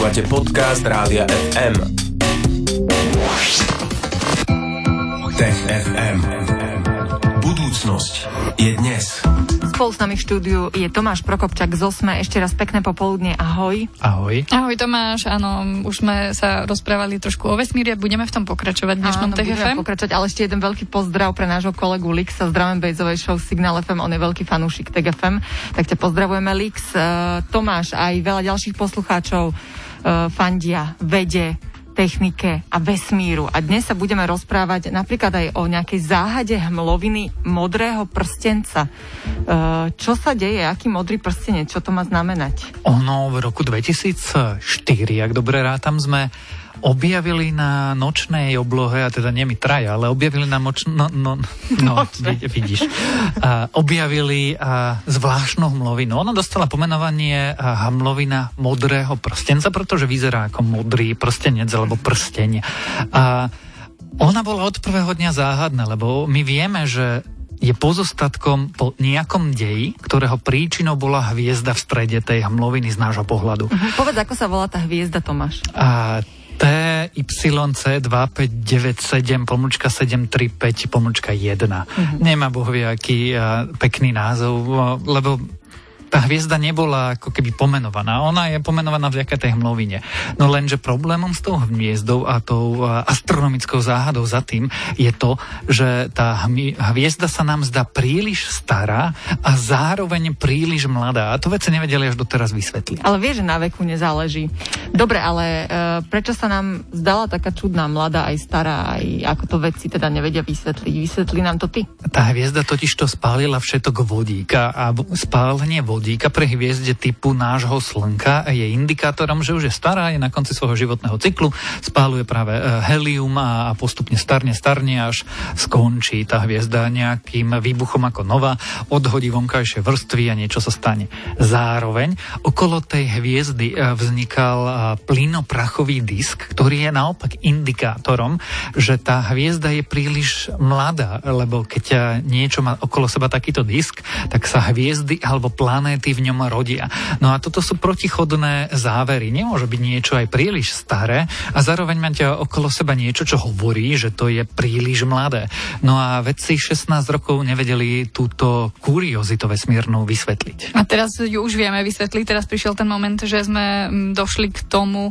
Počúvate podcast Rádia FM. Tek FM. Budúcnosť je dnes. Spolu s nami v štúdiu je Tomáš Prokopčak z Osme. Ešte raz pekné popoludne. Ahoj. Ahoj. Ahoj Tomáš, áno, už sme sa rozprávali trošku o vesmíre, budeme v tom pokračovať v dnešnom Tek FM. Áno, pokračovať, ale ešte jeden veľký pozdrav pre nášho kolegu Lixa z Dreambasedovej show Signal FM, on je veľký fanúšik Tek FM, tak ťa pozdravujeme Lix. Tomáš, aj veľa ďalších poslucháčov fandia, vede, technike a vesmíru. A dnes sa budeme rozprávať napríklad aj o nejakej záhade hmloviny modrého prstenca. Čo sa deje? Aký modrý prstenec? Čo to má znamenať? Ono v roku 2004, ak dobre rátam, sme objavili na nočnej oblohe, a teda nie my traja, ale objavili na objavili zvláštnu hmlovinu. Ona dostala pomenovanie hmlovina modrého prstenca, pretože vyzerá ako modrý prstenec alebo prsteň. A ona bola od prvého dňa záhadná, lebo my vieme, že je pozostatkom po nejakom deji, ktorého príčinou bola hviezda v strede tej hmloviny z nášho pohľadu. Povedz, ako sa volá tá hviezda, Tomáš? Ypsy C259 735 1. Nemá bohvie aký pekný názov, lebo tá hviezda nebola ako keby pomenovaná. Ona je pomenovaná vďaka tej hmlovine. No lenže problémom s tou hviezdou a tou astronomickou záhadou za tým je to, že tá hviezda sa nám zdá príliš stará a zároveň príliš mladá. A to veci nevedeli až doteraz vysvetliť. Ale vieš, že na veku nezáleží. Dobre, ale prečo sa nám zdala taká čudná mladá aj stará, aj ako to veci teda nevedia vysvetliť? Vysvetli nám to ty. Tá hviezda totiž to spálila všetok vodíka a spálenie vodíka pre hviezde typu nášho Slnka je indikátorom, že už je stará, je na konci svojho životného cyklu, spáľuje práve helium a postupne starne, až skončí tá hviezda nejakým výbuchom ako nová, odhodí vonkajšie vrstvy a niečo sa stane. Zároveň okolo tej hviezdy vznikal plynoprachový disk, ktorý je naopak indikátorom, že tá hviezda je príliš mladá, lebo keď niečo má okolo seba takýto disk, tak sa hviezdy alebo planéty v ňom rodia. No a toto sú protichodné závery. Nemôže byť niečo aj príliš staré a zároveň mať okolo seba niečo, čo hovorí, že to je príliš mladé. No a vedci 16 rokov nevedeli túto kuriozitu vesmírnu vysvetliť. A teraz ju už vieme vysvetliť. Teraz prišiel ten moment, že sme došli k tomu,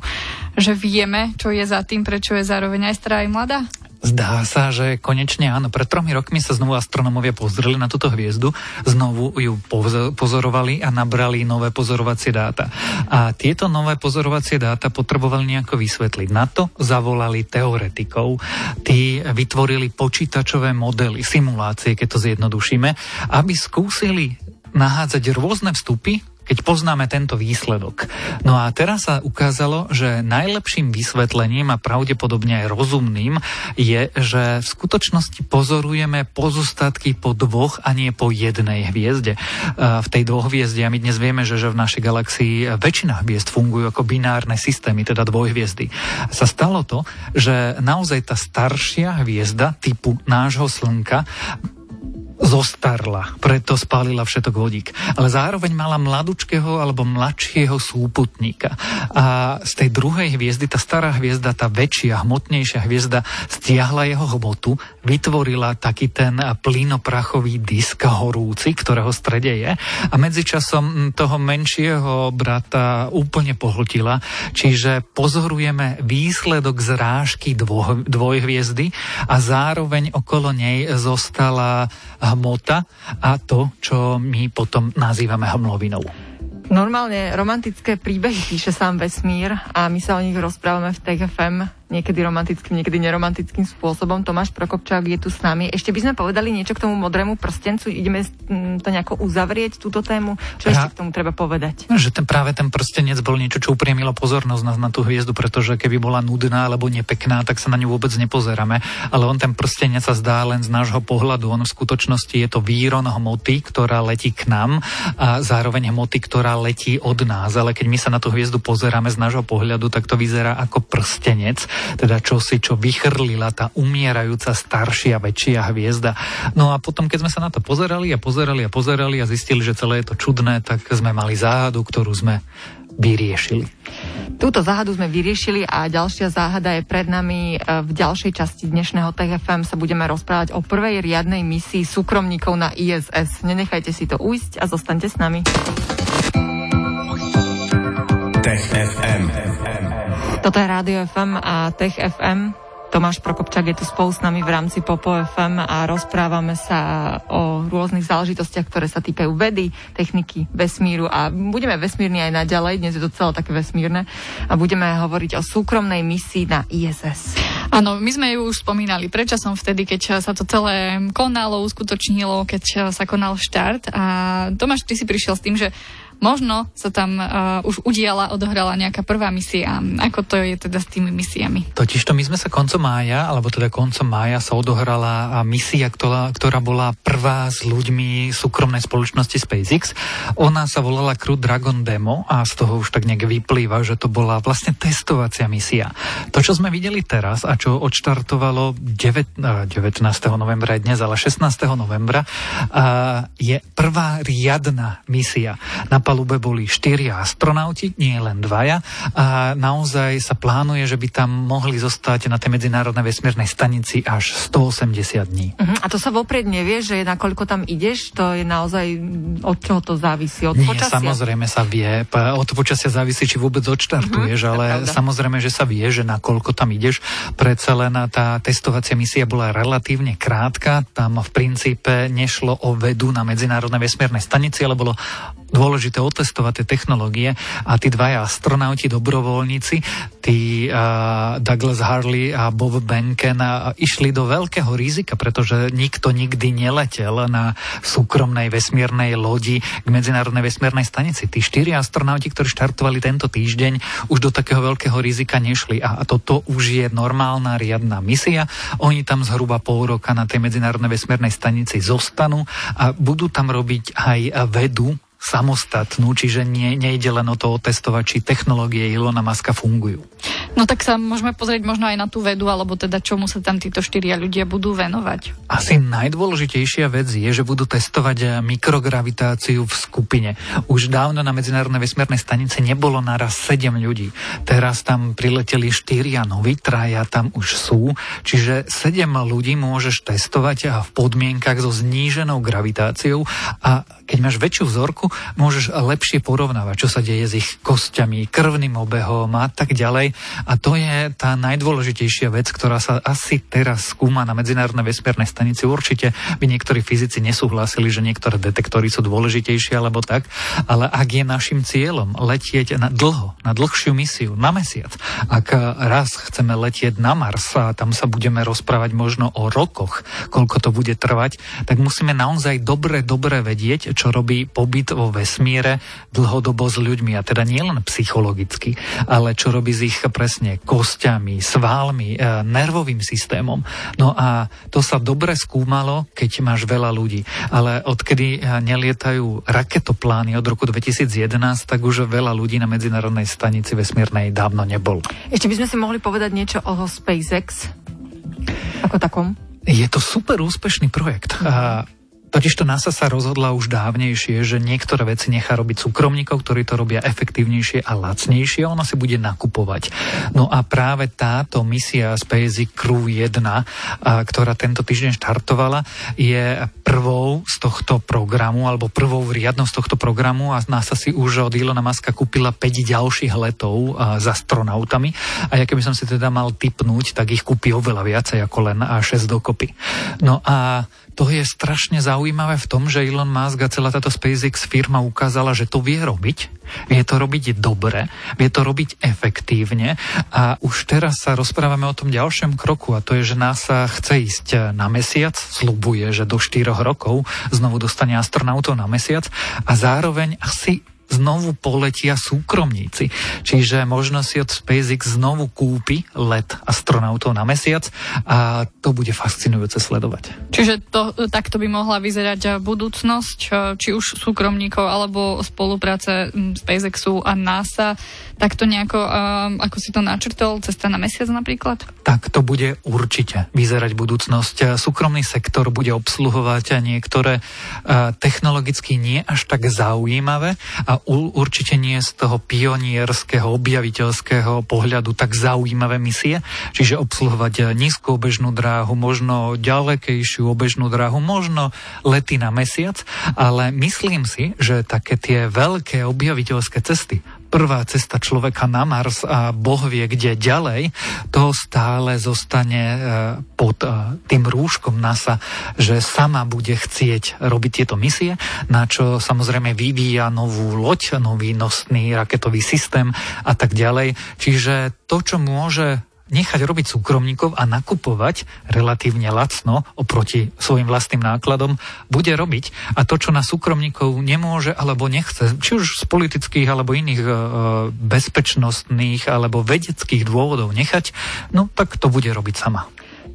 že vieme, čo je za tým, prečo je zároveň aj stará, aj mladá. Zdá sa, že konečne áno. Pred 3 rokmi sa znovu astronomovia pozreli na túto hviezdu, znovu ju pozorovali a nabrali nové pozorovacie dáta. A tieto nové pozorovacie dáta potrebovali nejako vysvetliť. Na to zavolali teoretikov. Tí vytvorili počítačové modely, simulácie, keď to zjednodušíme, aby skúsili nahádzať rôzne vstupy, keď poznáme tento výsledok. No a teraz sa ukázalo, že najlepším vysvetlením a pravdepodobne aj rozumným je, že v skutočnosti pozorujeme pozostatky po dvoch a nie po jednej hviezde. V tej dvohviezde, a my dnes vieme, že v našej galaxii väčšina hviezd fungujú ako binárne systémy, teda dvojhviezdy. Sa stalo to, že naozaj tá staršia hviezda typu nášho Slnka zostarla, preto spálila všetok vodík. Ale zároveň mala mladučkého alebo mladšieho súputníka. A z tej druhej hviezdy, tá stará hviezda, tá väčšia, hmotnejšia hviezda stiahla jeho hmotu, vytvorila taký ten plynoprachový disk horúci, ktorého strede je. A medzičasom toho menšieho brata úplne pohltila. Čiže pozorujeme výsledok zrážky dvojhviezdy a zároveň okolo nej zostala hmota a to, čo my potom nazývame hmlovinou. Normálne romantické príbehy píše sám vesmír a my sa o nich rozprávame v Tek FM niekedy romantickým, niekedy neromantickým spôsobom. Tomáš Prokopčák je tu s nami. Ešte by sme povedali niečo k tomu modrému prstencu. Ideme to nejako uzavrieť, túto tému. Čo ešte k tomu treba povedať? Že ten prstenec bol niečo, čo upriemilo pozornosť nás na tú hviezdu, pretože keby bola nudná alebo nepekná, tak sa na ňu vôbec nepozeráme. Ale on ten prstenec sa zdá len z nášho pohľadu. On v skutočnosti je to víron hmoty, ktorá letí k nám a zároveň hmoty, ktorá letí od nás, ale keď my sa na tú hviezdu pozeráme z nášho pohľadu, tak to vyzerá ako prstenec, teda čosi, čo vychrlila tá umierajúca staršia, väčšia hviezda. No a potom, keď sme sa na to pozerali a zistili, že celé je to čudné, tak sme mali záhadu, ktorú sme vyriešili? Túto záhadu sme vyriešili a ďalšia záhada je pred nami. V ďalšej časti dnešného Tek FM sa budeme rozprávať o prvej riadnej misii súkromníkov na ISS. Nenechajte si to ujsť a zostaňte s nami. Tek FM. Toto je Rádio FM a Tek FM. Tomáš Prokopčak je tu spolu s nami v rámci Popo FM a rozprávame sa o rôznych záležitostiach, ktoré sa týkajú vedy, techniky, vesmíru a budeme vesmírni aj naďalej, dnes je to celé také vesmírne a budeme hovoriť o súkromnej misii na ISS. Áno, my sme ju už spomínali predčasom vtedy, keď sa to celé konalo, uskutočnilo, keď sa konal štart a Tomáš, ty si prišiel s tým, že možno sa tam už odohrala nejaká prvá misia. Ako to je teda s tými misiami? Totižto my sme sa koncom mája sa odohrala misia, ktorá bola prvá s ľuďmi súkromnej spoločnosti SpaceX. Ona sa volala Crew Dragon Demo a z toho už tak nejak vyplýva, že to bola vlastne testovacia misia. To, čo sme videli teraz a čo odštartovalo 19. novembra dnes, ale 16. novembra, je prvá riadna misia. Na palube boli 4 astronauti, nie len 2. A naozaj sa plánuje, že by tam mohli zostať na tej medzinárodnej vesmírnej stanici až 180 dní. A to sa vopred nevie, že nakoľko tam ideš, to je naozaj od čoho to závisí? Od počasia? Samozrejme sa vie. Od počasia závisí, či vôbec odštartuješ, ale samozrejme, že sa vie, že nakoľko tam ideš. Predsa len tá testovacia misia bola relatívne krátka. Tam v princípe nešlo o vedu na medzinárodnej vesmírnej stanici, ale bolo dôležité otestovať tie technológie a tí 2 astronauti, dobrovoľníci, tí Douglas Harley a Bob Benken išli do veľkého rizika, pretože nikto nikdy neletel na súkromnej vesmírnej lodi k medzinárodnej vesmírnej stanici. Tí 4 astronauti, ktorí štartovali tento týždeň, už do takého veľkého rizika nešli a toto už je normálna riadna misia. Oni tam zhruba pol roka na tej medzinárodnej vesmírnej stanici zostanú a budú tam robiť aj vedu samostatnú, čiže nejde len o to otestovať, či technológie Ilona Muska fungujú. No tak sa môžeme pozrieť možno aj na tú vedu, alebo teda čomu sa tam títo 4 ľudia budú venovať. Asi najdôležitejšia vec je, že budú testovať mikrogravitáciu v skupine. Už dávno na medzinárodnej vesmírnej stanici nebolo naraz 7 ľudí. Teraz tam prileteli 4 noví, 3 tam už sú, čiže 7 ľudí môžeš testovať a v podmienkach so zníženou gravitáciou a keď máš väčšiu vzorku, môžeš lepšie porovnávať, čo sa deje s ich kostiami, krvným obehom a tak ďalej. A to je tá najdôležitejšia vec, ktorá sa asi teraz skúma na medzinárodnej vesmírnej stanici. Určite by niektorí fyzici nesúhlasili, že niektoré detektory sú dôležitejšie alebo tak, ale ak je našim cieľom letieť na dlhšiu misiu, na mesiac, ak raz chceme letieť na Mars a tam sa budeme rozprávať možno o rokoch, koľko to bude trvať, tak musíme naozaj dobre vedieť, čo robí pobyt vo vesmíre dlhodobo s ľuďmi, a teda nie len psychologicky, ale čo robí z ich presne kostiami, svalmi, nervovým systémom. No a to sa dobre skúmalo, keď máš veľa ľudí. Ale odkedy nelietajú raketoplány od roku 2011, tak už veľa ľudí na medzinárodnej stanici vesmírnej dávno nebolo. Ešte by sme si mohli povedať niečo o SpaceX ako takom? Je to super úspešný projekt. Totižto NASA sa rozhodla už dávnejšie, že niektoré veci nechá robiť súkromníkov, ktorí to robia efektívnejšie a lacnejšie, ona si bude nakupovať. No a práve táto misia SpaceX Crew 1, ktorá tento týždeň štartovala, je prvou z tohto programu, alebo prvou riadnou z tohto programu a NASA si už od Ilona Muska kúpila 5 ďalších letov s astronautami a ja keby som si teda mal tipnúť, tak ich kúpi oveľa viacej ako len 6 dokopy. No a to je strašne zaujímavé v tom, že Elon Musk a celá táto SpaceX firma ukázala, že to vie robiť. Vie to robiť dobre, vie to robiť efektívne a už teraz sa rozprávame o tom ďalšom kroku a to je, že NASA chce ísť na mesiac, sľubuje, že do 4 rokov znovu dostane astronautov na mesiac a zároveň asi znovu poletia súkromníci. Čiže možno si od SpaceX znovu kúpi let astronautov na mesiac a to bude fascinujúce sledovať. Čiže takto by mohla vyzerať budúcnosť, či už súkromníkov, alebo spolupráce SpaceXu a NASA, takto nejako, ako si to načrtol, cesta na mesiac napríklad? tak to bude určite vyzerať budúcnosť. Súkromný sektor bude obsluhovať niektoré technologicky nie až tak zaujímavé a určite nie z toho pionierského, objaviteľského pohľadu tak zaujímavé misie, čiže obsluhovať nízku obežnú dráhu, možno ďalekejšiu obežnú dráhu, možno lety na mesiac, ale myslím si, že také tie veľké objaviteľské cesty, prvá cesta človeka na Mars a Boh vie kde ďalej, to stále zostane pod tým rúškom NASA, že sama bude chcieť robiť tieto misie, na čo samozrejme vyvíja novú loď, nový nosný raketový systém a tak ďalej. Čiže to, čo môže nechať robiť súkromníkov a nakupovať relatívne lacno oproti svojim vlastným nákladom, bude robiť. A to, čo na súkromníkov nemôže alebo nechce, či už z politických alebo iných bezpečnostných alebo vedeckých dôvodov nechať, no tak to bude robiť sama.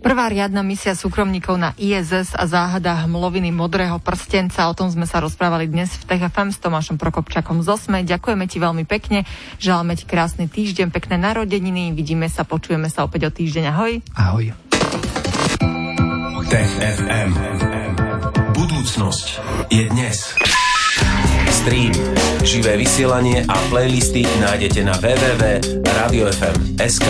Prvá riadna misia súkromníkov na ISS a záhada hmloviny modrého prstenca. O tom sme sa rozprávali dnes v Tek FM s Tomášom Prokopčakom z Osme. Ďakujeme ti veľmi pekne. Želáme ti krásny týždeň, pekné narodeniny. Vidíme sa, počujeme sa opäť o týždeň. Ahoj. Ahoj. Tek FM. Budúcnosť je dnes. Stream, živé vysielanie a playlisty nájdete na www.radiofm.sk.